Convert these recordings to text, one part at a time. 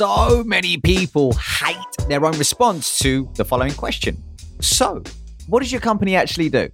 so many people hate their own response to the following question. So, what does your company actually do?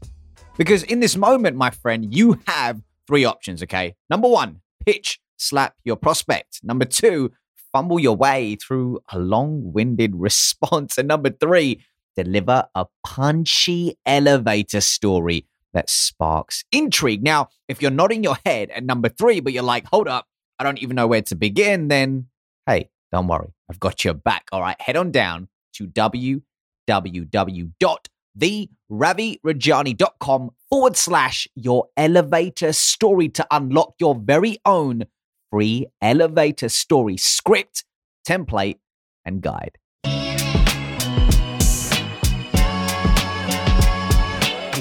Because in this moment, my friend, you have three options, okay? Number one, pitch, slap your prospect. Number two, fumble your way through a long-winded response. And number three, deliver a punchy elevator story that sparks intrigue. Now, if you're nodding your head at number three, but you're like, hold up, I don't even know where to begin, then hey, don't worry. I've got your back. All right, head on down to www.theravirajani.com/your elevator story to unlock your very own free elevator story script, template, and guide.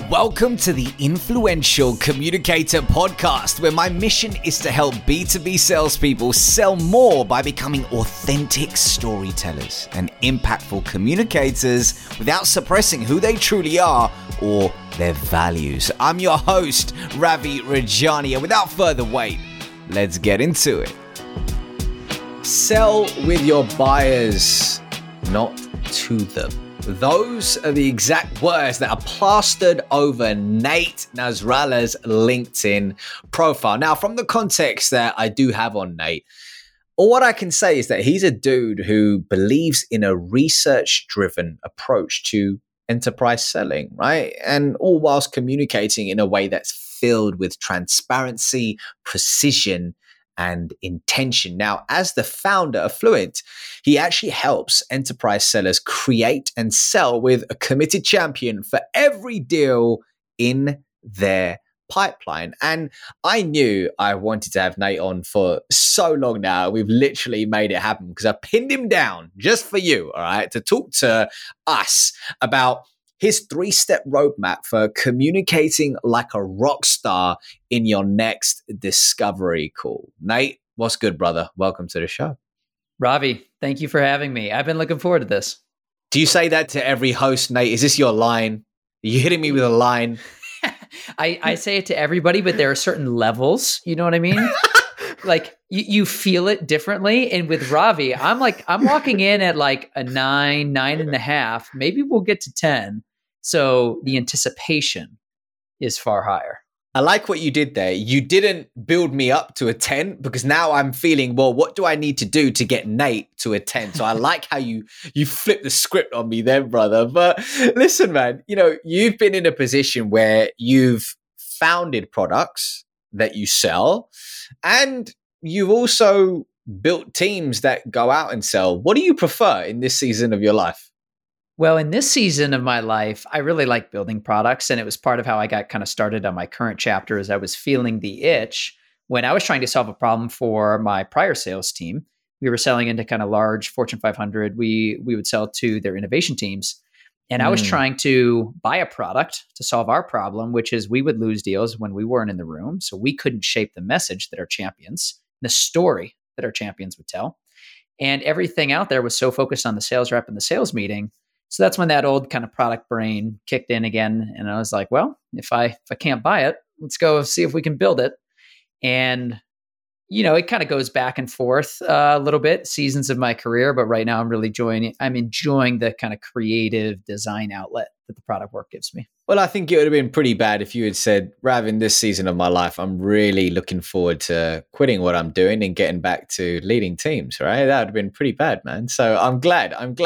Welcome to the Influential Communicator Podcast, where my mission is to help B2B salespeople sell more by becoming authentic storytellers and impactful communicators without suppressing who they truly are or their values. I'm your host, Ravi Rajani, and without further wait, let's get into it. Sell with your buyers, not to them. Those are the exact words that are plastered over Nate Nasralla's LinkedIn profile. Now, from the context that I do have on Nate, what I can say is that he's a dude who believes in a research-driven approach to enterprise selling, right? And all whilst communicating in a way that's filled with transparency, precision, and intention. Now, as the founder of Fluint, he actually helps enterprise sellers create and sell with a committed champion for every deal in their pipeline. And I knew I wanted to have Nate on for so long now. We've literally made it happen because I pinned him down just for you, all right, to talk to us about his three-step roadmap for communicating like a rock star in your next discovery call. Nate, what's good, brother? Welcome to the show. Ravi, thank you for having me. I've been looking forward to this. Do you say that to every host, Nate? Is this your line? Are you hitting me with a line? I say it to everybody, but there are certain levels. You know what I mean? Like you feel it differently. And with Ravi, I'm walking in at like a 9, 9.5. Maybe we'll get to 10. So the anticipation is far higher. I like what you did there. You didn't build me up to a 10 because now I'm feeling, well, what do I need to do to get Nate to a 10? So I like how you flipped the script on me then, brother. But listen, man, you've been in a position where you've founded products that you sell, and you've also built teams that go out and sell. What do you prefer in this season of your life? Well, in this season of my life, I really like building products, and it was part of how I got kind of started on my current chapter. As I was feeling the itch when I was trying to solve a problem for my prior sales team. We were selling into kind of large Fortune 500. We would sell to their innovation teams. And I was trying to buy a product to solve our problem, which is we would lose deals when we weren't in the room. So we couldn't shape the message that our champions, the story that our champions would tell. And everything out there was so focused on the sales rep and the sales meeting. So that's when that old kind of product brain kicked in again. And I was like, well, if I can't buy it, let's go see if we can build it. And, it kind of goes back and forth a little bit, seasons of my career, but right now I'm enjoying the kind of creative design outlet that the product work gives me. Well, I think it would have been pretty bad if you had said, Rav, in this season of my life, I'm really looking forward to quitting what I'm doing and getting back to leading teams, right? That would have been pretty bad, man. So I'm glad. And,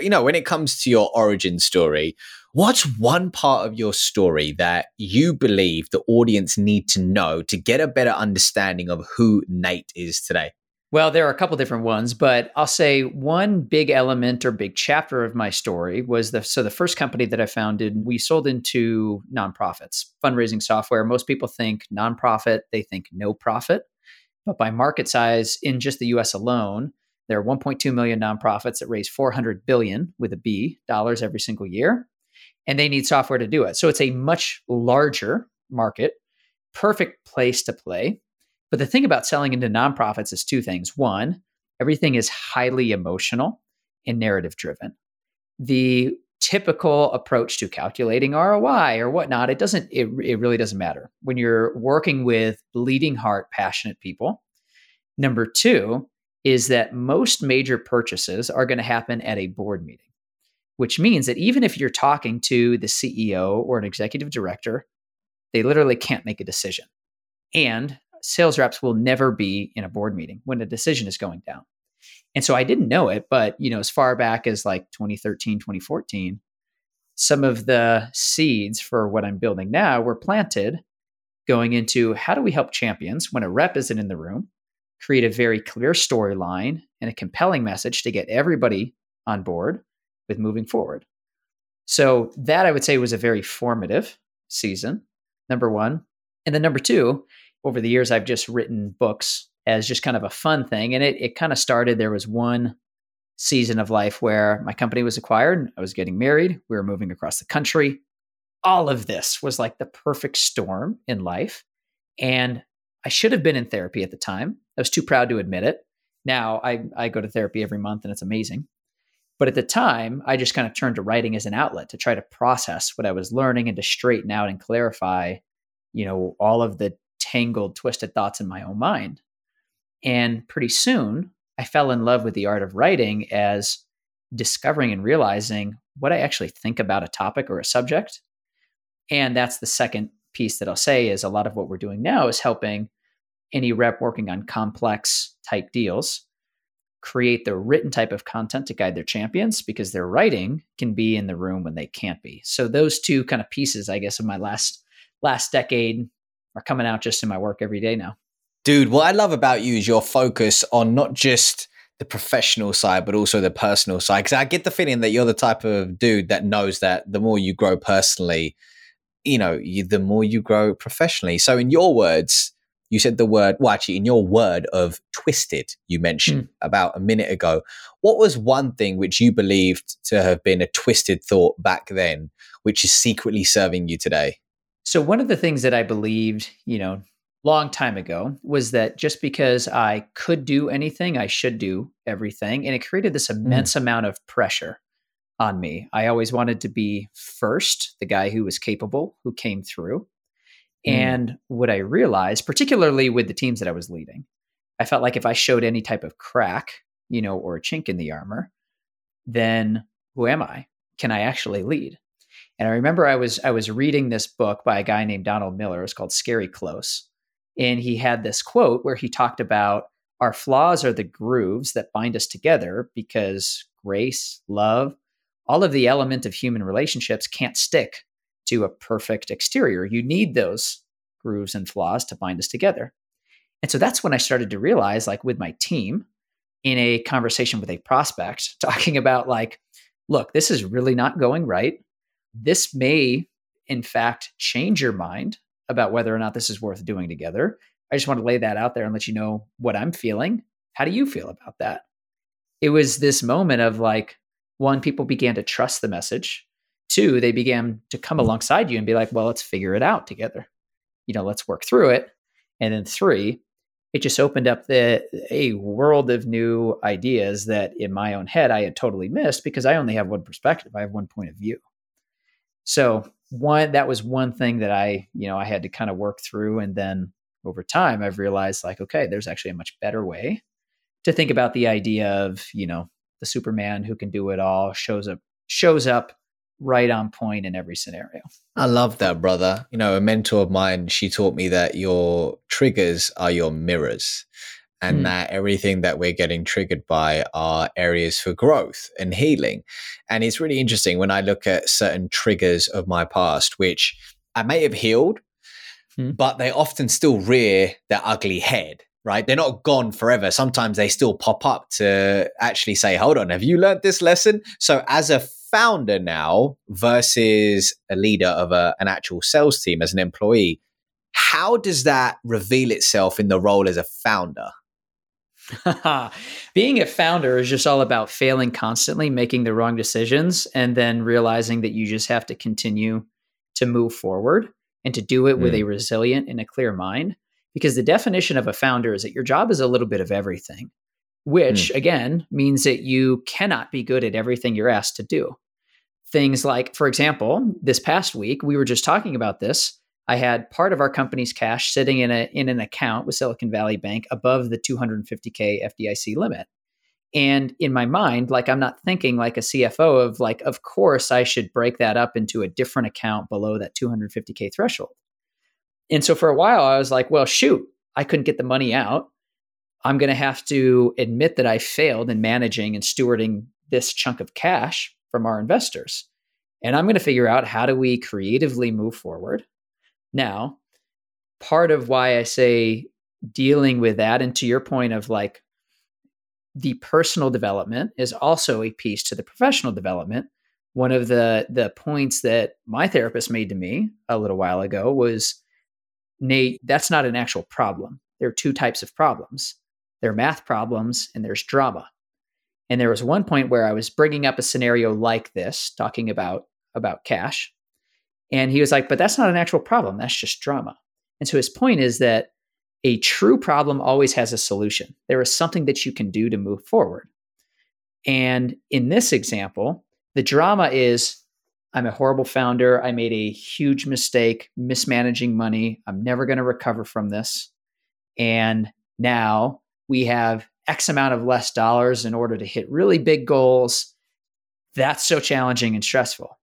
when it comes to your origin story, what's one part of your story that you believe the audience need to know to get a better understanding of who Nate is today? Well, there are a couple different ones, but I'll say one big element or big chapter of my story was the first company that I founded, we sold into nonprofits, fundraising software. Most people think nonprofit, they think no profit, but by market size in just the US alone, there are 1.2 million nonprofits that raise $400 billion with a B dollars every single year. And they need software to do it. So it's a much larger market, perfect place to play. But the thing about selling into nonprofits is two things. One, everything is highly emotional and narrative driven. The typical approach to calculating ROI or whatnot, it really doesn't matter when you're working with bleeding heart, passionate people. Number two, is that most major purchases are going to happen at a board meeting, which means that even if you're talking to the CEO or an executive director, they literally can't make a decision. And sales reps will never be in a board meeting when a decision is going down. And so I didn't know it, but you know, as far back as like 2013, 2014, some of the seeds for what I'm building now were planted going into how do we help champions when a rep isn't in the room, create a very clear storyline and a compelling message to get everybody on board with moving forward. So that I would say was a very formative season, number one. And then number two, over the years, I've just written books as just kind of a fun thing. And it kind of started, there was one season of life where my company was acquired, I was getting married, we were moving across the country. All of this was like the perfect storm in life. And I should have been in therapy at the time. I was too proud to admit it. Now I go to therapy every month and it's amazing. But at the time, I just kind of turned to writing as an outlet to try to process what I was learning and to straighten out and clarify, you know, all of the tangled, twisted thoughts in my own mind. And pretty soon, I fell in love with the art of writing as discovering and realizing what I actually think about a topic or a subject. And that's the second piece that I'll say is a lot of what we're doing now is helping any rep working on complex type deals create the written type of content to guide their champions because their writing can be in the room when they can't be. So those two kind of pieces, I guess, of my last decade are coming out just in my work every day now. Dude, what I love about you is your focus on not just the professional side, but also the personal side. Because I get the feeling that you're the type of dude that knows that the more you grow personally, you know, the more you grow professionally. So in your words, you said the word, well, actually in your word of twisted, you mentioned about a minute ago. What was one thing which you believed to have been a twisted thought back then, which is secretly serving you today? So one of the things that I believed, you know, long time ago was that just because I could do anything, I should do everything. And it created this immense amount of pressure on me. I always wanted to be first, the guy who was capable, who came through. And what I realized, particularly with the teams that I was leading, I felt like if I showed any type of crack, you know, or a chink in the armor, then who am I? Can I actually lead? And I remember I was reading this book by a guy named Donald Miller. It was called Scary Close. And he had this quote where he talked about our flaws are the grooves that bind us together because grace, love, all of the element of human relationships can't stick to a perfect exterior. You need those grooves and flaws to bind us together. And so that's when I started to realize, like with my team, in a conversation with a prospect, talking about like, look, this is really not going right. This may, in fact, change your mind about whether or not this is worth doing together. I just want to lay that out there and let you know what I'm feeling. How do you feel about that? It was this moment of like, one, people began to trust the message. Two, they began to come alongside you and be like, well, let's figure it out together. You know, let's work through it. And then three, it just opened up a world of new ideas that in my own head, I had totally missed because I only have one perspective. I have one point of view. So one, that was one thing that I had to kind of work through. And then over time, I've realized like, okay, there's actually a much better way to think about the idea of, you know, the Superman who can do it all shows up, right on point in every scenario. I love that, brother. You know, a mentor of mine, she taught me that your triggers are your mirrors and that everything that we're getting triggered by are areas for growth and healing. And it's really interesting when I look at certain triggers of my past, which I may have healed, but they often still rear their ugly head. Right? They're not gone forever. Sometimes they still pop up to actually say, hold on, have you learned this lesson? So as a founder now versus a leader of an actual sales team as an employee, how does that reveal itself in the role as a founder? Being a founder is just all about failing constantly, making the wrong decisions, and then realizing that you just have to continue to move forward and to do it with a resilient and a clear mind. Because the definition of a founder is that your job is a little bit of everything, which again means that you cannot be good at everything you're asked to do. Things like, for example, this past week, we were just talking about this. I had part of our company's cash sitting in an account with Silicon Valley Bank above the $250K FDIC limit. And in my mind, like, I'm not thinking like a CFO of like, of course I should break that up into a different account below that $250K threshold. And so for a while I was like, well, shoot, I couldn't get the money out. I'm going to have to admit that I failed in managing and stewarding this chunk of cash from our investors. And I'm going to figure out, how do we creatively move forward? Now, part of why I say dealing with that, and to your point of like, the personal development is also a piece to the professional development. One of the points that my therapist made to me a little while ago was, Nate, that's not an actual problem. There are two types of problems. There are math problems and there's drama. And there was one point where I was bringing up a scenario like this, talking about cash. And he was like, but that's not an actual problem. That's just drama. And so his point is that a true problem always has a solution. There is something that you can do to move forward. And in this example, the drama is, I'm a horrible founder. I made a huge mistake, mismanaging money. I'm never going to recover from this. And now we have X amount of less dollars in order to hit really big goals. That's so challenging and stressful.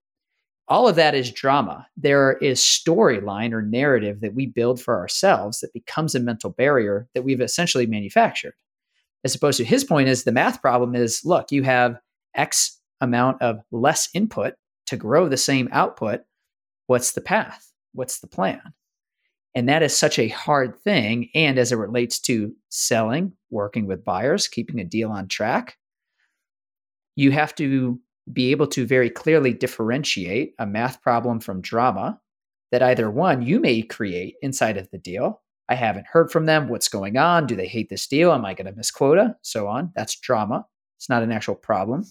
All of that is drama. There is storyline or narrative that we build for ourselves that becomes a mental barrier that we've essentially manufactured. As opposed to, his point is, the math problem is, look, you have X amount of less input to grow the same output. What's the path? What's the plan? And that is such a hard thing. And as it relates to selling, working with buyers, keeping a deal on track, you have to be able to very clearly differentiate a math problem from drama that either one you may create inside of the deal. I haven't heard from them. What's going on? Do they hate this deal? Am I going to miss quota? So on. That's drama. It's not an actual problem.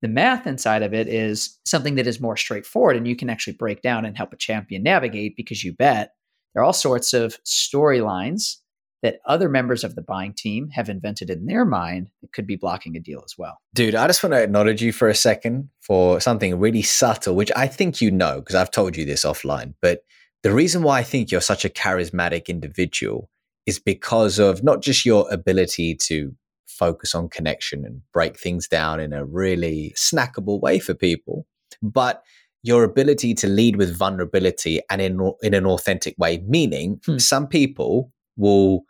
The math inside of it is something that is more straightforward and you can actually break down and help a champion navigate, because you bet there are all sorts of storylines that other members of the buying team have invented in their mind that could be blocking a deal as well. Dude, I just want to acknowledge you for a second for something really subtle, which I think you know, because I've told you this offline. But the reason why I think you're such a charismatic individual is because of not just your ability to focus on connection and break things down in a really snackable way for people, but your ability to lead with vulnerability and in an authentic way, meaning some people will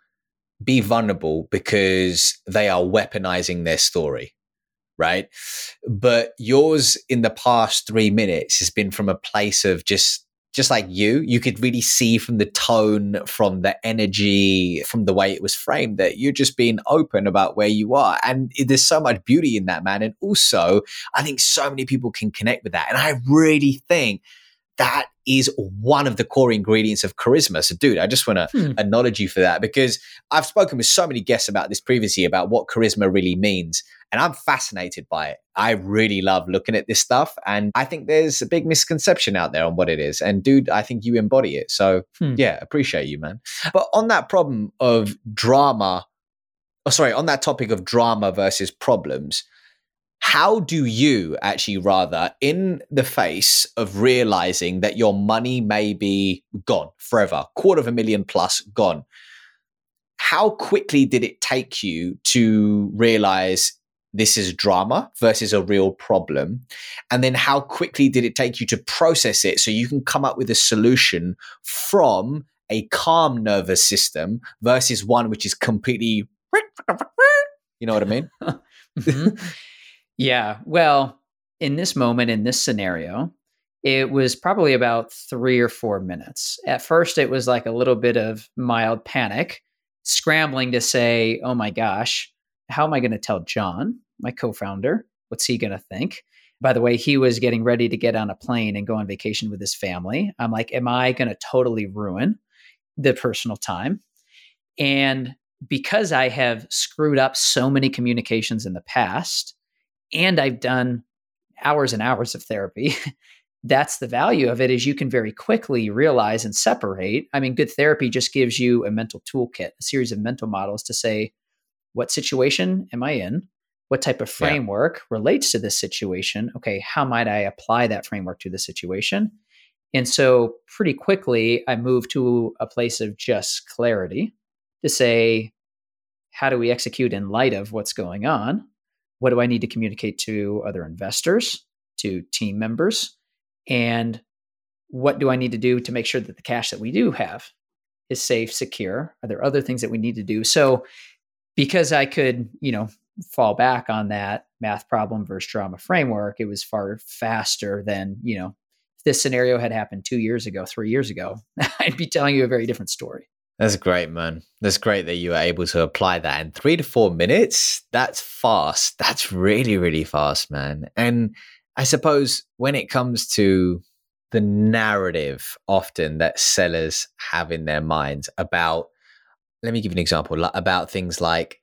be vulnerable because they are weaponizing their story, right? But yours in the past 3 minutes has been from a place of just like you could really see from the tone, from the energy, from the way it was framed, that you're just being open about where you are. And there's so much beauty in that, man. And also, I think so many people can connect with that. And I really think that is one of the core ingredients of charisma. So, dude, I just want to acknowledge you for that, because I've spoken with so many guests about this previously, about what charisma really means. And I'm fascinated by it. I really love looking at this stuff. And I think there's a big misconception out there on what it is. And dude, I think you embody it. So yeah, appreciate you, man. But on that problem of drama, on that topic of drama versus problems, how do you actually, rather, in the face of realizing that your money may be gone forever, $250,000 plus gone, how quickly did it take you to realize this is drama versus a real problem? And then how quickly did it take you to process it so you can come up with a solution from a calm nervous system versus one which is completely, you know what I mean? Mm-hmm. Yeah. Well, in this moment, in this scenario, it was probably about 3 or 4 minutes. At first, it was like a little bit of mild panic, scrambling to say, oh my gosh, how am I going to tell John, my co-founder? What's he going to think? By the way, he was getting ready to get on a plane and go on vacation with his family. I'm like, am I going to totally ruin the personal time? And because I have screwed up so many communications in the past, and I've done hours and hours of therapy, that's the value of it, is you can very quickly realize and separate. I mean, good therapy just gives you a mental toolkit, a series of mental models to say, what situation am I in? What type of framework relates to this situation? Okay, how might I apply that framework to the situation? And so pretty quickly, I moved to a place of just clarity to say, how do we execute in light of what's going on? What do I need to communicate to other investors, to team members? And what do I need to do to make sure that the cash that we do have is safe, secure? Are there other things that we need to do? So because I could, fall back on that math problem versus drama framework, it was far faster than, if this scenario had happened 2 years ago, 3 years ago, I'd be telling you a very different story. That's great, man. That's great that you were able to apply that in 3 to 4 minutes. That's fast. That's really, really fast, man. And I suppose when it comes to the narrative often that sellers have in their minds about, let me give you an example, about things like,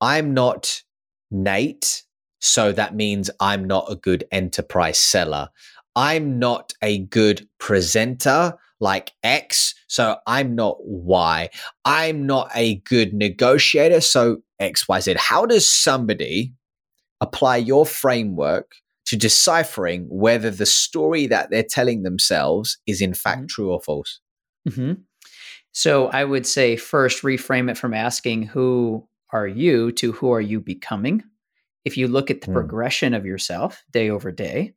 I'm not Nate, so that means I'm not a good enterprise seller. I'm not a good presenter like X, so I'm not Y. I'm not a good negotiator, so X, Y, Z. How does somebody apply your framework to deciphering whether the story that they're telling themselves is in fact true or false? Mm-hmm. So I would say first reframe it from asking who are you to who are you becoming? If you look at the progression of yourself day over day,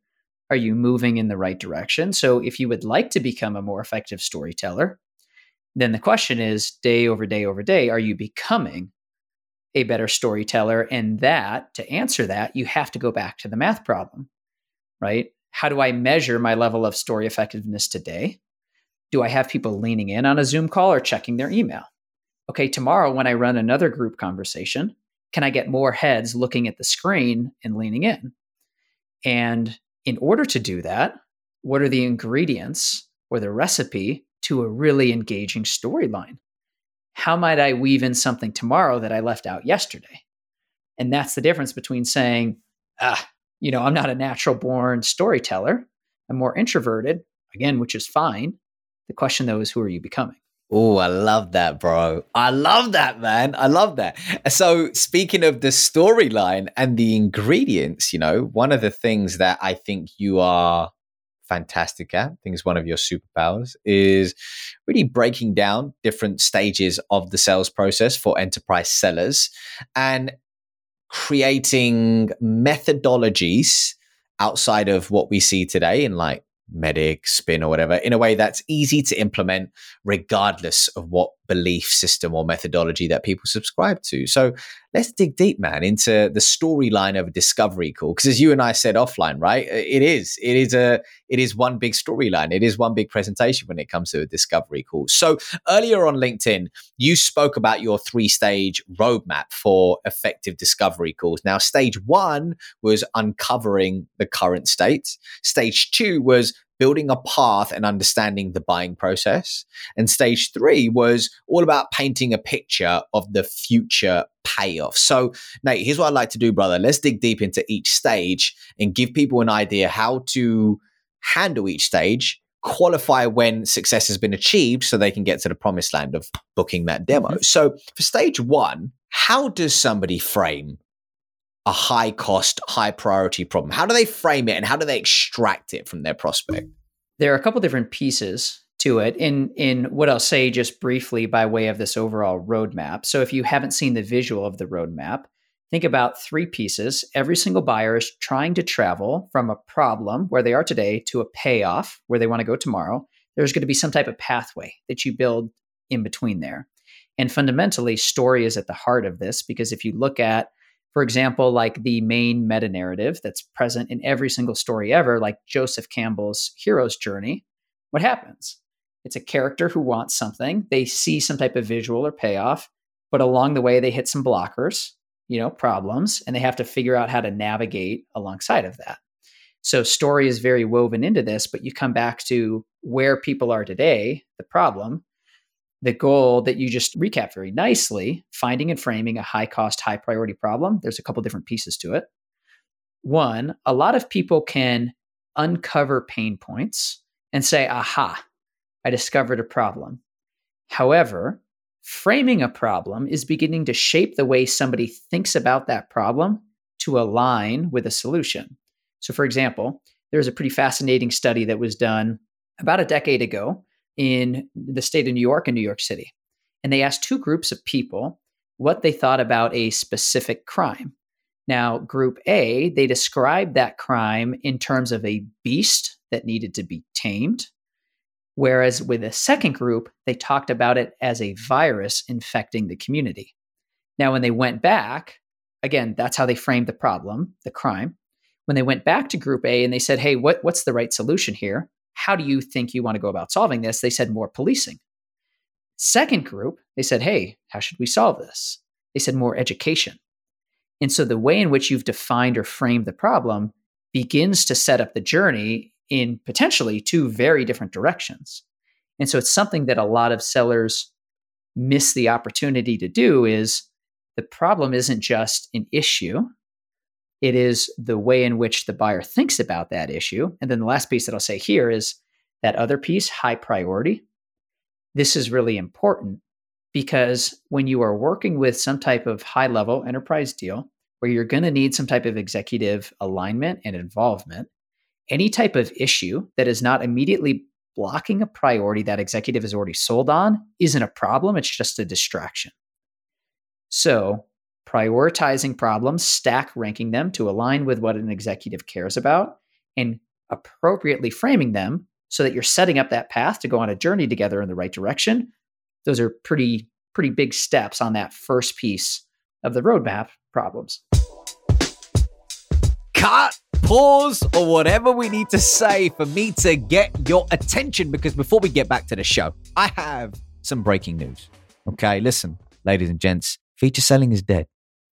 are you moving in the right direction? So if you would like to become a more effective storyteller, then the question is day over day over day, are you becoming a better storyteller? And that, to answer that, you have to go back to the math problem, right? How do I measure my level of story effectiveness today? Do I have people leaning in on a Zoom call or checking their email? Okay, tomorrow when I run another group conversation, can I get more heads looking at the screen and leaning in? And in order to do that, what are the ingredients or the recipe to a really engaging storyline? How might I weave in something tomorrow that I left out yesterday? And that's the difference between saying, I'm not a natural born storyteller. I'm more introverted, again, which is fine. The question though is, who are you becoming? Oh, I love that, bro. I love that, man. I love that. So speaking of the storyline and the ingredients, one of the things that I think you are fantastic at, I think is one of your superpowers, is really breaking down different stages of the sales process for enterprise sellers and creating methodologies outside of what we see today in like Medic, Spin or whatever, in a way that's easy to implement regardless of what belief system or methodology that people subscribe to. So let's dig deep, man, into the storyline of a discovery call. Because as you and I said offline, right? It is one big storyline. It is one big presentation when it comes to a discovery call. So earlier on LinkedIn, you spoke about your 3-stage roadmap for effective discovery calls. Now, stage 1 was uncovering the current state. Stage 2 was building a path and understanding the buying process. And stage 3 was all about painting a picture of the future payoff. So, Nate, here's what I'd like to do, brother. Let's dig deep into each stage and give people an idea how to handle each stage, qualify when success has been achieved so they can get to the promised land of booking that demo. Mm-hmm. So for stage 1, how does somebody frame a high cost, high priority problem? How do they frame it and how do they extract it from their prospect? There are a couple different pieces to it in what I'll say just briefly by way of this overall roadmap. So if you haven't seen the visual of the roadmap, think about 3 pieces. Every single buyer is trying to travel from a problem where they are today to a payoff where they want to go tomorrow. There's going to be some type of pathway that you build in between there. And fundamentally, story is at the heart of this, because if you look at, for example, like the main meta narrative that's present in every single story ever, like Joseph Campbell's hero's journey, what happens? It's a character who wants something. They see some type of visual or payoff, but along the way they hit some blockers, problems, and they have to figure out how to navigate alongside of that. So story is very woven into this, but you come back to where people are today, the problem, the goal that you just recapped very nicely, finding and framing a high cost, high priority problem. There's a couple different pieces to it. One, a lot of people can uncover pain points and say, aha, I discovered a problem. However, framing a problem is beginning to shape the way somebody thinks about that problem to align with a solution. So for example, there's a pretty fascinating study that was done about a decade ago in the state of New York and New York City. And they asked two groups of people what they thought about a specific crime. Now, group A, they described that crime in terms of a beast that needed to be tamed. Whereas with the second group, they talked about it as a virus infecting the community. Now, when they went back, again, that's how they framed the problem, the crime. When they went back to group A and they said, hey, what's the right solution here? How do you think you want to go about solving this? They said more policing. Second group, they said, hey, how should we solve this? They said more education. And so the way in which you've defined or framed the problem begins to set up the journey in potentially two very different directions. And so it's something that a lot of sellers miss the opportunity to do is the problem isn't just an issue. It is the way in which the buyer thinks about that issue. And then the last piece that I'll say here is that other piece, high priority. This is really important because when you are working with some type of high-level enterprise deal where you're going to need some type of executive alignment and involvement, any type of issue that is not immediately blocking a priority that executive is already sold on isn't a problem. It's just a distraction. So prioritizing problems, stack ranking them to align with what an executive cares about, and appropriately framing them so that you're setting up that path to go on a journey together in the right direction. Those are pretty big steps on that first piece of the roadmap problems. Cut, pause, or whatever we need to say for me to get your attention, because before we get back to the show, I have some breaking news. Okay, listen, ladies and gents, feature selling is dead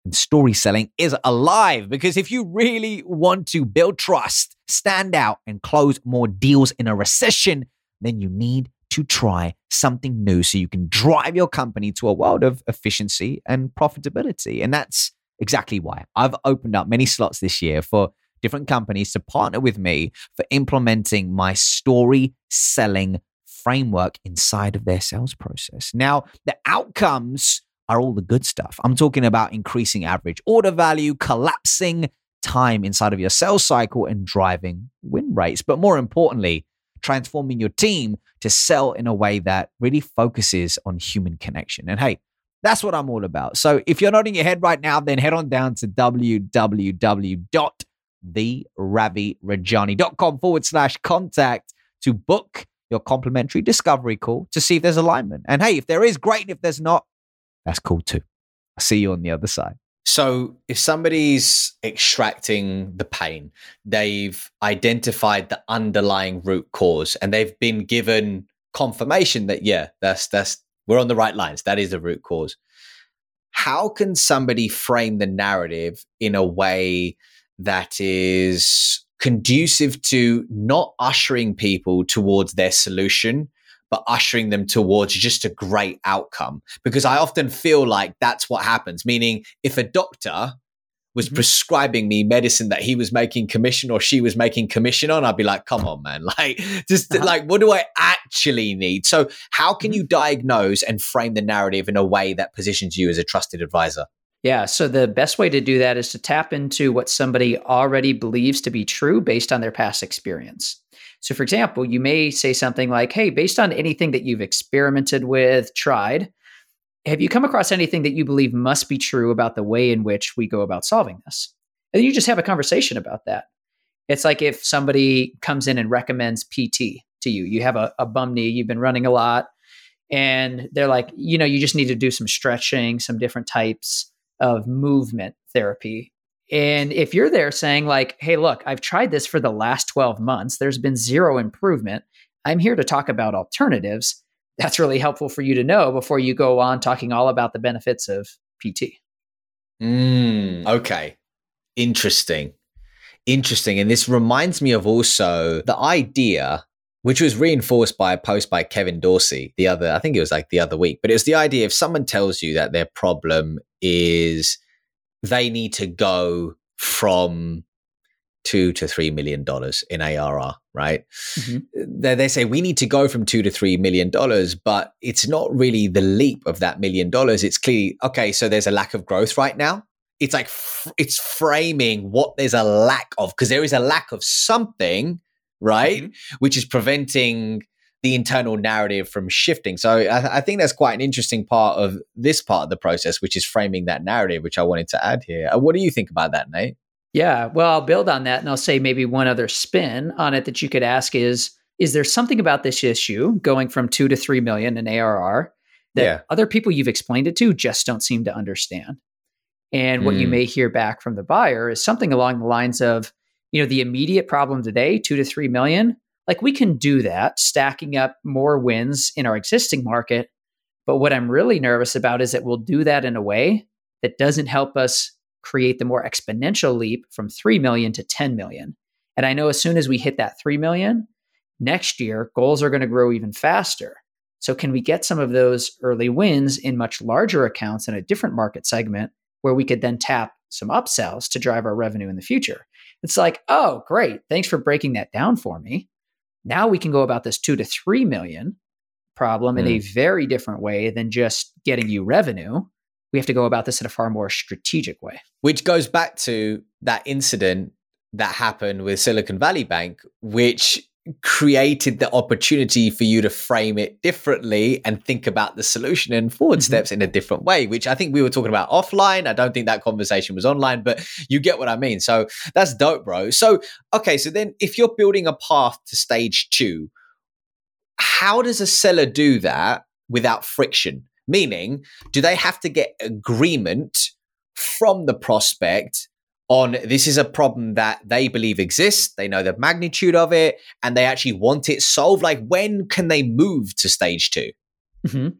and story selling is alive, because if you really want to build trust, stand out, and close more deals in a recession, then you need to try something new so you can drive your company to a world of efficiency and profitability. And that's exactly why I've opened up many slots this year for different companies to partner with me for implementing my story selling framework inside of their sales process. Now, the outcomes are all the good stuff. I'm talking about increasing average order value, collapsing time inside of your sales cycle, and driving win rates. But more importantly, transforming your team to sell in a way that really focuses on human connection. And hey, that's what I'm all about. So if you're nodding your head right now, then head on down to www.theravirajani.com/contact to book your complimentary discovery call to see if there's alignment. And hey, if there is, great. And if there's not, that's cool too. I'll see you on the other side. So if somebody's extracting the pain, they've identified the underlying root cause and they've been given confirmation that, yeah, that's we're on the right lines. That is the root cause. How can somebody frame the narrative in a way that is conducive to not ushering people towards their solution, but ushering them towards just a great outcome? Because I often feel like that's what happens. Meaning, if a doctor was prescribing me medicine that he was making commission or she was making commission on, I'd be like, come on, man. Like, just like, what do I actually need? So how can you diagnose and frame the narrative in a way that positions you as a trusted advisor? Yeah. So the best way to do that is to tap into what somebody already believes to be true based on their past experience. So for example, you may say something like, hey, based on anything that you've experimented with, tried, have you come across anything that you believe must be true about the way in which we go about solving this? And you just have a conversation about that. It's like if somebody comes in and recommends PT to you, you have a bum knee, you've been running a lot, and they're like, you know, you just need to do some stretching, some different types of movement therapy. And if you're there saying like, hey, look, I've tried this for the last 12 months. There's been zero improvement. I'm here to talk about alternatives. That's really helpful for you to know before you go on talking all about the benefits of PT. Okay. Interesting. And this reminds me of also the idea, which was reinforced by a post by Kevin Dorsey the other week, but it was the idea if someone tells you that their problem is they need to go from $2 to $3 million in ARR, right? Mm-hmm. They say we need to go from $2 to $3 million, but it's not really the leap of that $1 million. It's clearly, okay, so there's a lack of growth right now. It's like, it's framing what there's a lack of, because there is a lack of something right? Mm-hmm. Which is preventing the internal narrative from shifting. So I think that's quite an interesting part of this part of the process, which is framing that narrative, which I wanted to add here. What do you think about that, Nate? Yeah, well, I'll build on that and I'll say maybe one other spin on it that you could ask is there something about this issue going from 2 to 3 million in ARR that other people you've explained it to just don't seem to understand? And what you may hear back from the buyer is something along the lines of, you know, the immediate problem today, 2 to 3 million, like we can do that, stacking up more wins in our existing market. But what I'm really nervous about is that we'll do that in a way that doesn't help us create the more exponential leap from 3 million to 10 million. And I know as soon as we hit that 3 million, next year, goals are going to grow even faster. So can we get some of those early wins in much larger accounts in a different market segment where we could then tap some upsells to drive our revenue in the future? It's like, oh, great. Thanks for breaking that down for me. Now we can go about this 2 to 3 million problem in a very different way than just getting you revenue. We have to go about this in a far more strategic way. Which goes back to that incident that happened with Silicon Valley Bank, which created the opportunity for you to frame it differently and think about the solution and forward steps in a different way, which I think we were talking about offline. I don't think that conversation was online, but you get what I mean. So that's dope, bro. So, okay. So then if you're building a path to stage 2, how does a seller do that without friction? Meaning, do they have to get agreement from the prospect on this is a problem that they believe exists, they know the magnitude of it, and they actually want it solved? Like, when can they move to stage 2?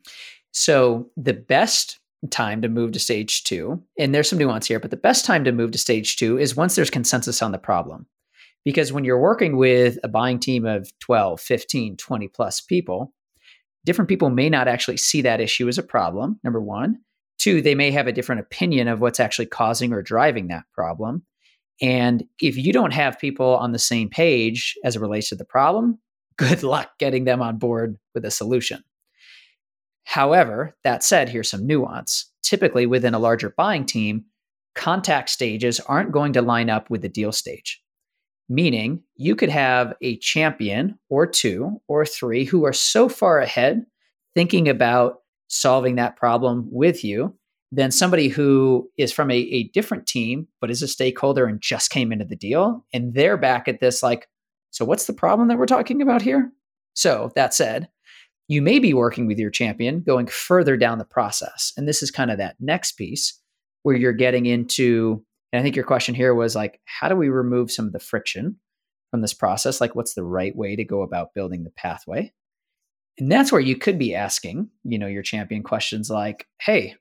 So the best time to move to stage 2, and there's some nuance here, but the best time to move to stage 2 is once there's consensus on the problem. Because when you're working with a buying team of 12, 15, 20 plus people, different people may not actually see that issue as a problem, number one. Two, they may have a different opinion of what's actually causing or driving that problem. And if you don't have people on the same page as it relates to the problem, good luck getting them on board with a solution. However, that said, here's some nuance. Typically, within a larger buying team, contact stages aren't going to line up with the deal stage. Meaning you could have a champion or 2 or 3 who are so far ahead thinking about solving that problem with you than somebody who is from a different team, but is a stakeholder and just came into the deal. And they're back at this like, so what's the problem that we're talking about here? So that said, you may be working with your champion going further down the process. And this is kind of that next piece where you're getting into, and I think your question here was like, how do we remove some of the friction from this process? Like, what's the right way to go about building the pathway? And that's where you could be asking, you know, your champion questions like, hey,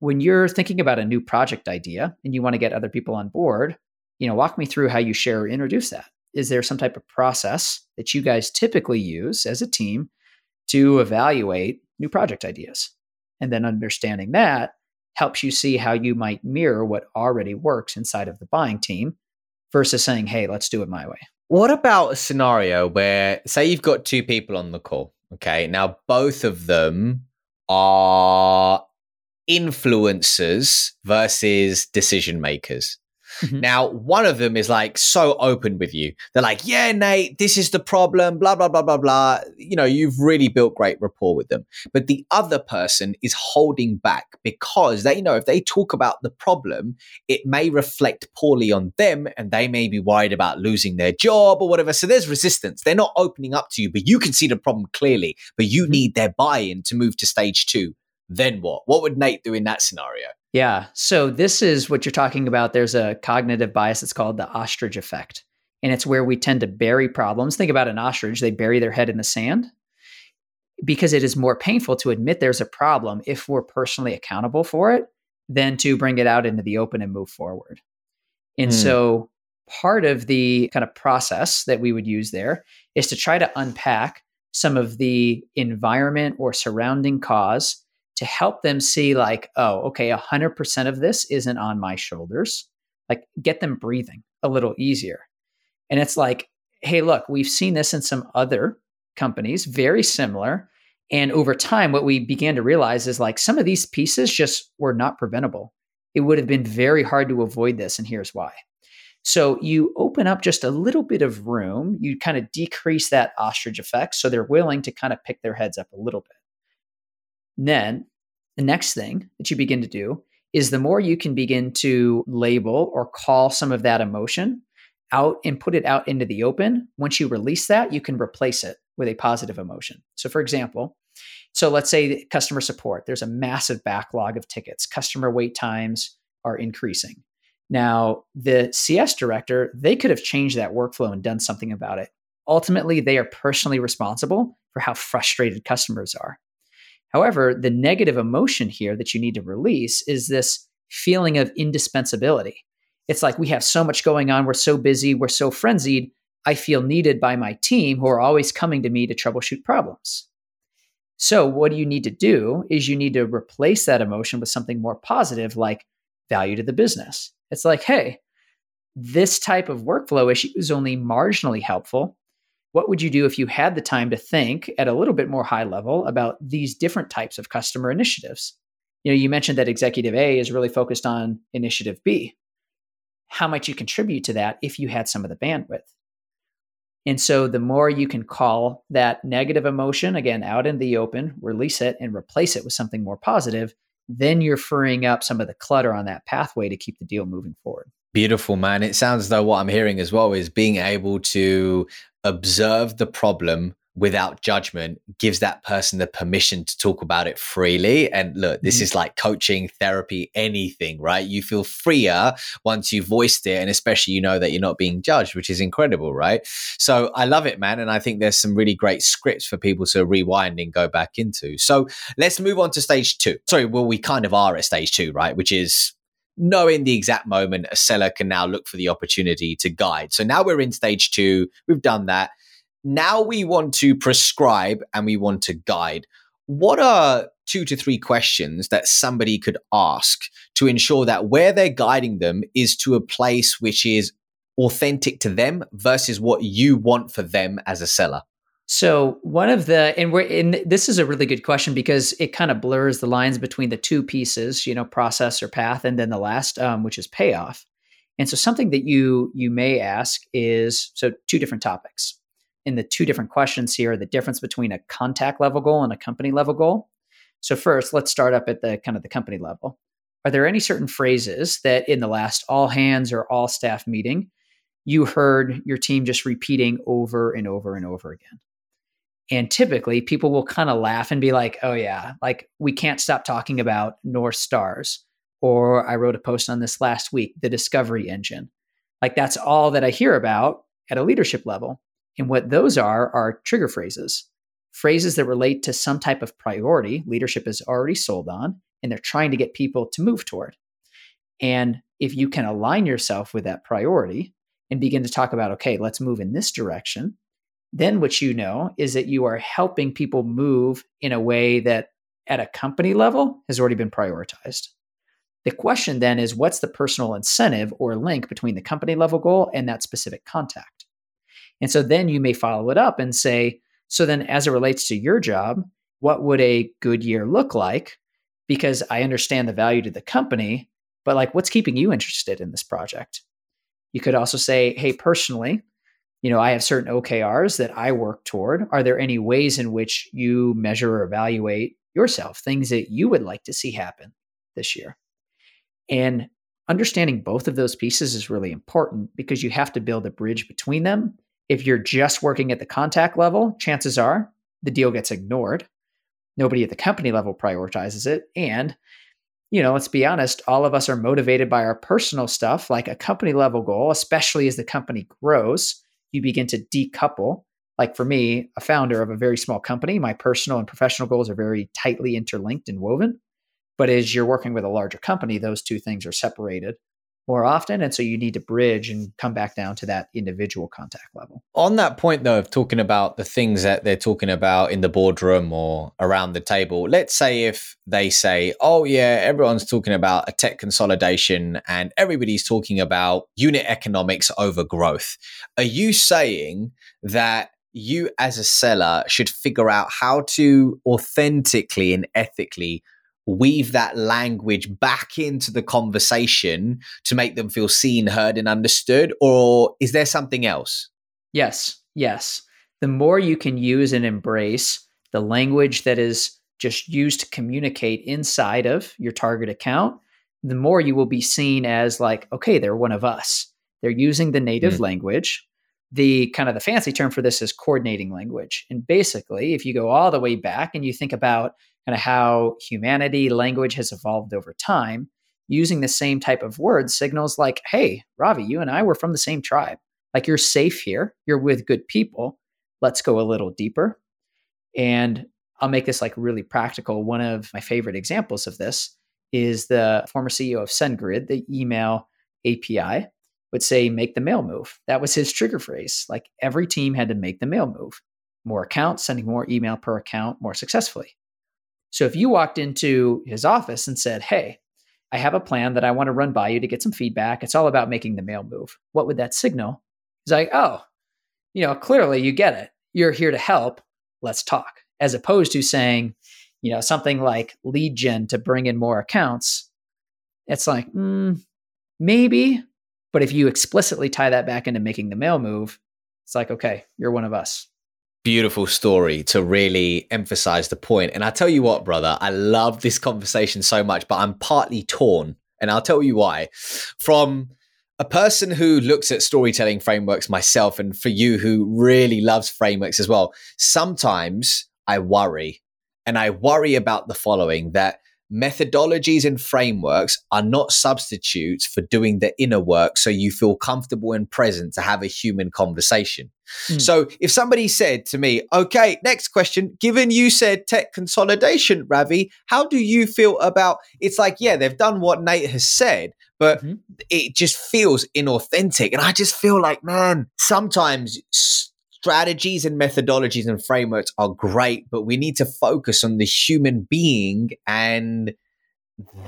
when you're thinking about a new project idea and you want to get other people on board, you know, walk me through how you share or introduce that. Is there some type of process that you guys typically use as a team to evaluate new project ideas? And then understanding that helps you see how you might mirror what already works inside of the buying team versus saying, hey, let's do it my way. What about a scenario where, say you've got 2 people on the call, okay? Now, both of them are influencers versus decision makers. Now, one of them is like so open with you. They're like, yeah, Nate, this is the problem, blah, blah, blah, blah, blah. You know, you've really built great rapport with them. But the other person is holding back because they know if they talk about the problem, it may reflect poorly on them and they may be worried about losing their job or whatever. So there's resistance. They're not opening up to you, but you can see the problem clearly, but you need their buy-in to move to stage 2. Then what? What would Nate do in that scenario? Yeah. So this is what you're talking about. There's a cognitive bias. It's called the ostrich effect. And it's where we tend to bury problems. Think about an ostrich. They bury their head in the sand because it is more painful to admit there's a problem if we're personally accountable for it than to bring it out into the open and move forward. And so part of the kind of process that we would use there is to try to unpack some of the environment or surrounding cause to help them see like, oh, okay, 100% of this isn't on my shoulders. Like, get them breathing a little easier. And it's like, hey, look, we've seen this in some other companies, very similar. And over time, what we began to realize is like some of these pieces just were not preventable. It would have been very hard to avoid this. And here's why. So you open up just a little bit of room, you kind of decrease that ostrich effect. So they're willing to kind of pick their heads up a little bit. And then the next thing that you begin to do is the more you can begin to label or call some of that emotion out and put it out into the open. Once you release that, you can replace it with a positive emotion. So for example, let's say customer support, there's a massive backlog of tickets. Customer wait times are increasing. Now, the CS director, they could have changed that workflow and done something about it. Ultimately, they are personally responsible for how frustrated customers are. However, the negative emotion here that you need to release is this feeling of indispensability. It's like, we have so much going on, we're so busy, we're so frenzied, I feel needed by my team who are always coming to me to troubleshoot problems. So what you need to do is you need to replace that emotion with something more positive, like value to the business. It's like, hey, this type of workflow issue is only marginally helpful. What would you do if you had the time to think at a little bit more high level about these different types of customer initiatives? You know, you mentioned that executive A is really focused on initiative B. How might you contribute to that if you had some of the bandwidth? And so the more you can call that negative emotion, again, out in the open, release it and replace it with something more positive, then you're freeing up some of the clutter on that pathway to keep the deal moving forward. Beautiful, man. It sounds as though what I'm hearing as well is being able to observe the problem without judgment gives that person the permission to talk about it freely. And look, this is like coaching, therapy, anything, right? You feel freer once you voiced it. And especially, you know, that you're not being judged, which is incredible, right? So I love it, man. And I think there's some really great scripts for people to rewind and go back into. So let's move on to stage two. Sorry, well, we kind of are at stage two, right? Which is knowing the exact moment a seller can now look for the opportunity to guide. So now we're in stage two. We've done that. Now we want to prescribe and we want to guide. What are 2 to 3 questions that somebody could ask to ensure that where they're guiding them is to a place which is authentic to them versus what you want for them as a seller? So one of the, this is a really good question because it kind of blurs the lines between the two pieces, you know, process or path, and then the last, which is payoff. And so something that you may ask is, so 2 different topics. In the 2 different questions here, the difference between a contact level goal and a company level goal. So first, let's start up at the kind of the company level. Are there any certain phrases that in the last all hands or all staff meeting, you heard your team just repeating over and over and over again? And typically people will kind of laugh and be like, oh yeah, like we can't stop talking about North Stars. Or I wrote a post on this last week, the discovery engine. Like that's all that I hear about at a leadership level. And what those are trigger phrases, phrases that relate to some type of priority leadership is already sold on, and they're trying to get people to move toward. And if you can align yourself with that priority and begin to talk about, okay, let's move in this direction, then what you know is that you are helping people move in a way that at a company level has already been prioritized. The question then is, what's the personal incentive or link between the company level goal and that specific contact? And so then you may follow it up and say, so then as it relates to your job, what would a good year look like? Because I understand the value to the company, but like, what's keeping you interested in this project? You could also say, hey, personally, you know, I have certain OKRs that I work toward. Are there any ways in which you measure or evaluate yourself, things that you would like to see happen this year? And understanding both of those pieces is really important because you have to build a bridge between them. If you're just working at the contact level, chances are the deal gets ignored. Nobody at the company level prioritizes it. And, you know, let's be honest, all of us are motivated by our personal stuff, like a company level goal, especially as the company grows, you begin to decouple. Like for me, a founder of a very small company, my personal and professional goals are very tightly interlinked and woven. But as you're working with a larger company, those 2 things are separated more often. And so you need to bridge and come back down to that individual contact level. On that point, though, of talking about the things that they're talking about in the boardroom or around the table, let's say if they say, oh yeah, everyone's talking about a tech consolidation and everybody's talking about unit economics over growth. Are you saying that you as a seller should figure out how to authentically and ethically weave that language back into the conversation to make them feel seen, heard, and understood? Or is there something else? Yes. The more you can use and embrace the language that is just used to communicate inside of your target account, the more you will be seen as like, okay, they're one of us. They're using the native language. The kind of the fancy term for this is coordinating language. And basically, if you go all the way back and you think about kind of how humanity language has evolved over time, using the same type of words signals like, hey, Ravi, you and I were from the same tribe. Like, you're safe here. You're with good people. Let's go a little deeper. And I'll make this like really practical. One of my favorite examples of this is the former CEO of SendGrid, the email API, would say, make the mail move. That was his trigger phrase. Like, every team had to make the mail move. More accounts, sending more email per account more successfully. So if you walked into his office and said, hey, I have a plan that I want to run by you to get some feedback. It's all about making the mail move. What would that signal? He's like, oh, clearly you get it. You're here to help. Let's talk. As opposed to saying, something like lead gen to bring in more accounts. It's like, maybe. But if you explicitly tie that back into making the mail move, it's like, okay, you're one of us. Beautiful story to really emphasize the point. And I tell you what, brother, I love this conversation so much, but I'm partly torn. And I'll tell you why. From a person who looks at storytelling frameworks myself, and for you who really loves frameworks as well, sometimes I worry. And I worry about the following, that methodologies and frameworks are not substitutes for doing the inner work so you feel comfortable and present to have a human conversation. So if somebody said to me, okay, next question, given you said tech consolidation, Ravi, how do you feel about, it's like, yeah, they've done what Nate has said, but it just feels inauthentic. And I just feel like, man, sometimes strategies and methodologies and frameworks are great, but we need to focus on the human being and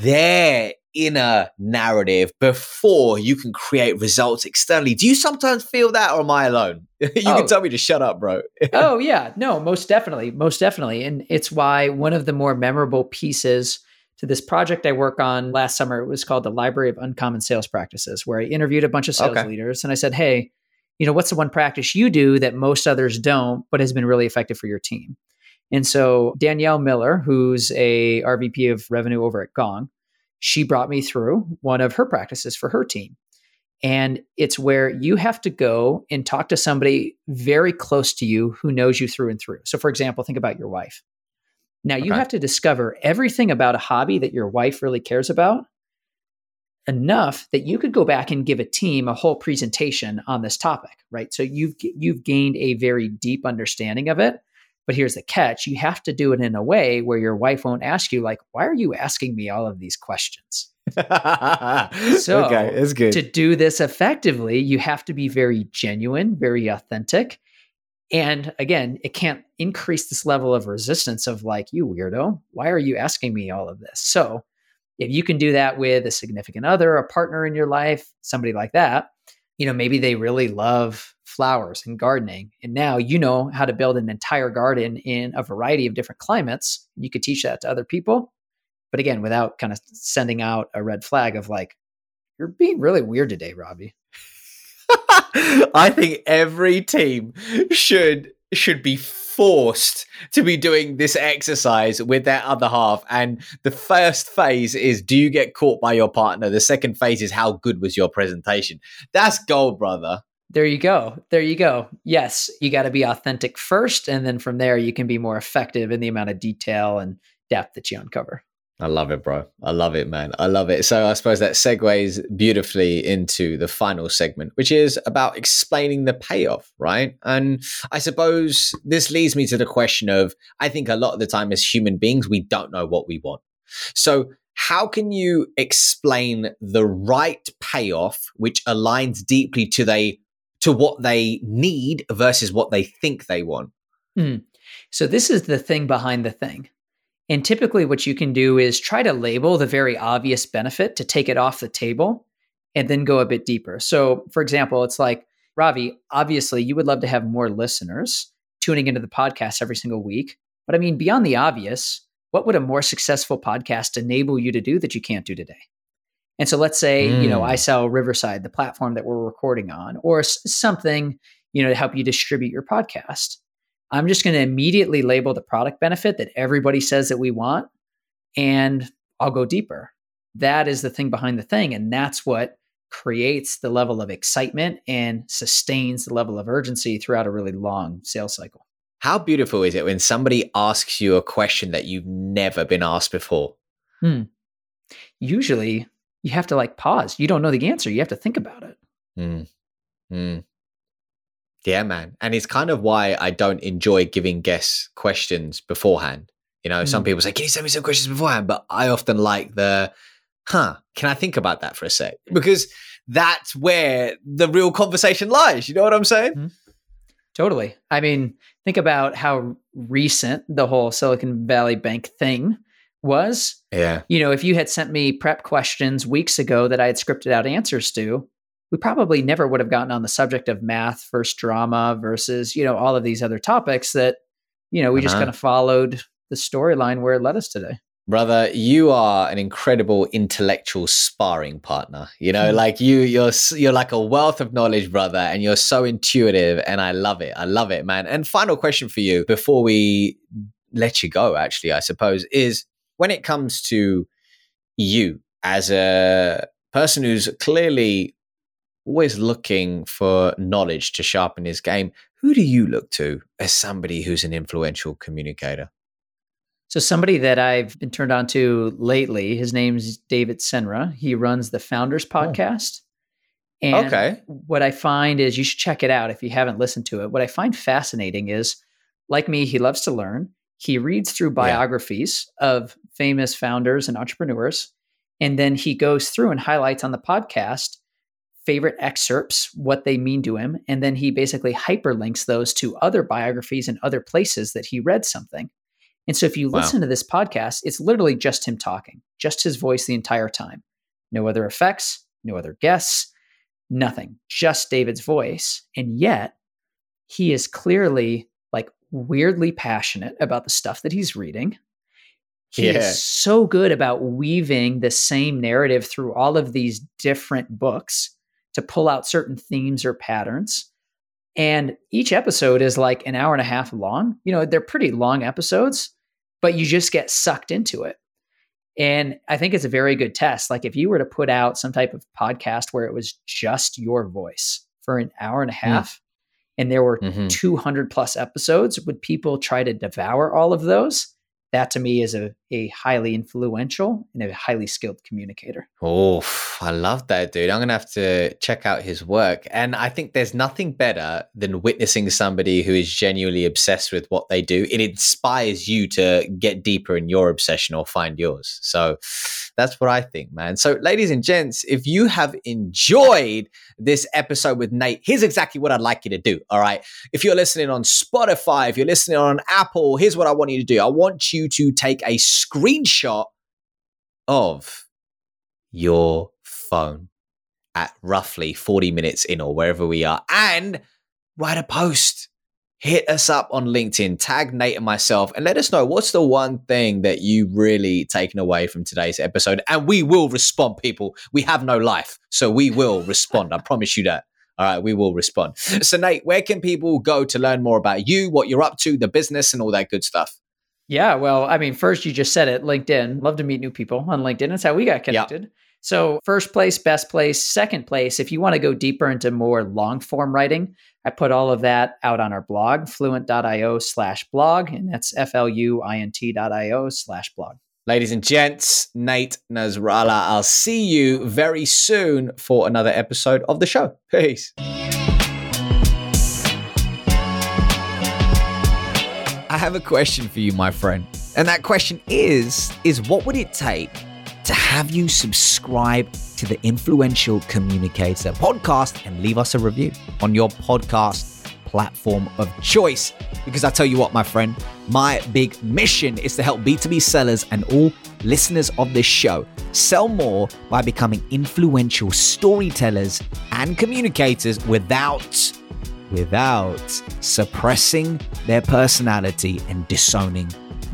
their inner narrative before you can create results externally. Do you sometimes feel that, or am I alone? Can tell me to shut up, bro. Oh, yeah. No, most definitely. Most definitely. And it's why one of the more memorable pieces to this project I work on last summer, it was called the Library of Uncommon Sales Practices, where I interviewed a bunch of sales leaders. And I said, hey, what's the one practice you do that most others don't, but has been really effective for your team? And so Danielle Miller, who's a RVP of revenue over at Gong, she brought me through one of her practices for her team. And it's where you have to go and talk to somebody very close to you who knows you through and through. So for example, think about your wife. Now you have to discover everything about a hobby that your wife really cares about, enough that you could go back and give a team a whole presentation on this topic, right? So you've gained a very deep understanding of it, but here's the catch. You have to do it in a way where your wife won't ask you like, why are you asking me all of these questions? So that's good. To do this effectively, you have to be very genuine, very authentic. And again, it can't increase this level of resistance of like, you weirdo, why are you asking me all of this? So if you can do that with a significant other, a partner in your life, somebody like that, maybe they really love flowers and gardening. And now you know how to build an entire garden in a variety of different climates. You could teach that to other people. But again, without kind of sending out a red flag of like, you're being really weird today, Robbie. I think every team should be forced to be doing this exercise with their other half. And the first phase is, do you get caught by your partner? The second phase is, how good was your presentation? That's gold, brother. There you go. Yes, you got to be authentic first. And then from there, you can be more effective in the amount of detail and depth that you uncover. I love it, bro. I love it, man. I love it. So I suppose that segues beautifully into the final segment, which is about explaining the payoff, right? And I suppose this leads me to the question of, I think a lot of the time as human beings, we don't know what we want. So how can you explain the right payoff, which aligns deeply to what they need versus what they think they want? So this is the thing behind the thing. And typically what you can do is try to label the very obvious benefit to take it off the table and then go a bit deeper. So for example, it's like, Ravi, obviously you would love to have more listeners tuning into the podcast every single week. But I mean, beyond the obvious, what would a more successful podcast enable you to do that you can't do today? And so let's say, I sell Riverside, the platform that we're recording on, or something, to help you distribute your podcast. I'm just going to immediately label the product benefit that everybody says that we want, and I'll go deeper. That is the thing behind the thing. And that's what creates the level of excitement and sustains the level of urgency throughout a really long sales cycle. How beautiful is it when somebody asks you a question that you've never been asked before? Usually you have to pause. You don't know the answer. You have to think about it. Yeah, man. And it's kind of why I don't enjoy giving guests questions beforehand. Some people say, can you send me some questions beforehand? But I often like can I think about that for a sec? Because that's where the real conversation lies. You know what I'm saying? Totally. I mean, think about how recent the whole Silicon Valley Bank thing was. Yeah. If you had sent me prep questions weeks ago that I had scripted out answers to, we probably never would have gotten on the subject of math versus drama versus, all of these other topics that, we just kind of followed the storyline where it led us today. Brother, you are an incredible intellectual sparring partner. You're like a wealth of knowledge, brother, and you're so intuitive, and I love it. I love it, man. And final question for you before we let you go, actually, I suppose, is when it comes to you as a person who's clearly always looking for knowledge to sharpen his game, who do you look to as somebody who's an influential communicator? So somebody that I've been turned on to lately, his name's David Senra. He runs the Founders Podcast. And what I find is, you should check it out if you haven't listened to it. What I find fascinating is, like me, he loves to learn. He reads through biographies of famous founders and entrepreneurs. And then he goes through and highlights on the podcast favorite excerpts, what they mean to him. And then he basically hyperlinks those to other biographies and other places that he read something. And so if you listen to this podcast, it's literally just him talking, just his voice the entire time. No other effects, no other guests, nothing, just David's voice. And yet he is clearly weirdly passionate about the stuff that he's reading. He is so good about weaving the same narrative through all of these different books to pull out certain themes or patterns. And each episode is an hour and a half long. They're pretty long episodes, but you just get sucked into it. And I think it's a very good test. If you were to put out some type of podcast where it was just your voice for an hour and a half, and there were 200 plus episodes, would people try to devour all of those? That to me is a highly influential and a highly skilled communicator. Oh, I love that, dude. I'm going to have to check out his work. And I think there's nothing better than witnessing somebody who is genuinely obsessed with what they do. It inspires you to get deeper in your obsession or find yours. So that's what I think, man. So ladies and gents, if you have enjoyed this episode with Nate, here's exactly what I'd like you to do. All right. If you're listening on Spotify, if you're listening on Apple, here's what I want you to do. I want you to take a screenshot of your phone at roughly 40 minutes in or wherever we are, and write a post. Hit us up on LinkedIn, tag Nate and myself, and let us know what's the one thing that you really taken away from today's episode. And we will respond, people. We have no life, so we will respond. I promise you that. All right, we will respond. So Nate, where can people go to learn more about you, what you're up to, the business, and all that good stuff? Yeah, well, I mean, first you just said it, LinkedIn. Love to meet new people on LinkedIn. That's how we got connected. Yep. So first place, best place. Second place, if you want to go deeper into more long form writing, I put all of that out on our blog, fluint.io/blog. And that's fluint.io/blog. Ladies and gents, Nate Nasralla. I'll see you very soon for another episode of the show. Peace. I have a question for you, my friend. And that question is what would it take to have you subscribe to the Influential Communicator podcast and leave us a review on your podcast platform of choice? Because I tell you what, my friend, my big mission is to help B2B sellers and all listeners of this show sell more by becoming influential storytellers and communicators without suppressing their personality and disowning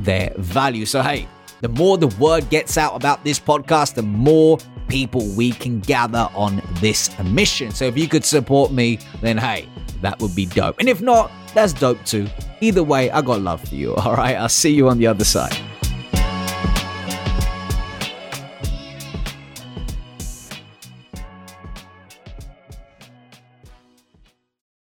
their value. So hey, the more the word gets out about this podcast, the more people we can gather on this mission. So if you could support me, then hey, that would be dope. And if not, that's dope too. Either way, I got love for you. All right, I'll see you on the other side.